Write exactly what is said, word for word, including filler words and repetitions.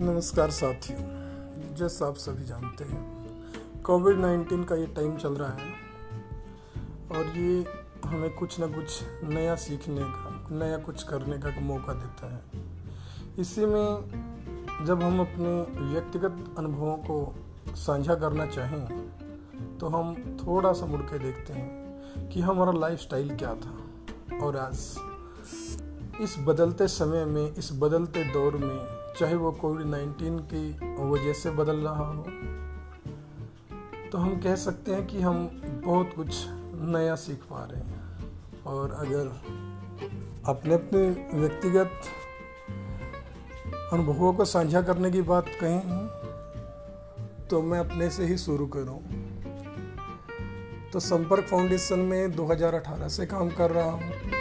नमस्कार साथियों, जैसा आप सभी जानते हैं कोविड नाइन्टीन का ये टाइम चल रहा है और ये हमें कुछ ना कुछ नया सीखने का, नया कुछ करने का मौका देता है। इसी में जब हम अपने व्यक्तिगत अनुभवों को साझा करना चाहें तो हम थोड़ा सा मुड़ के देखते हैं कि हमारा लाइफस्टाइल क्या था और आज इस बदलते समय में, इस बदलते दौर में, चाहे वो कोविड नाइन्टीन की वजह से बदल रहा हो, तो हम कह सकते हैं कि हम बहुत कुछ नया सीख पा रहे हैं। और अगर अपने अपने व्यक्तिगत अनुभवों को साझा करने की बात कहें तो मैं अपने से ही शुरू करूं। तो संपर्क फाउंडेशन में दो हज़ार अठारह से काम कर रहा हूं।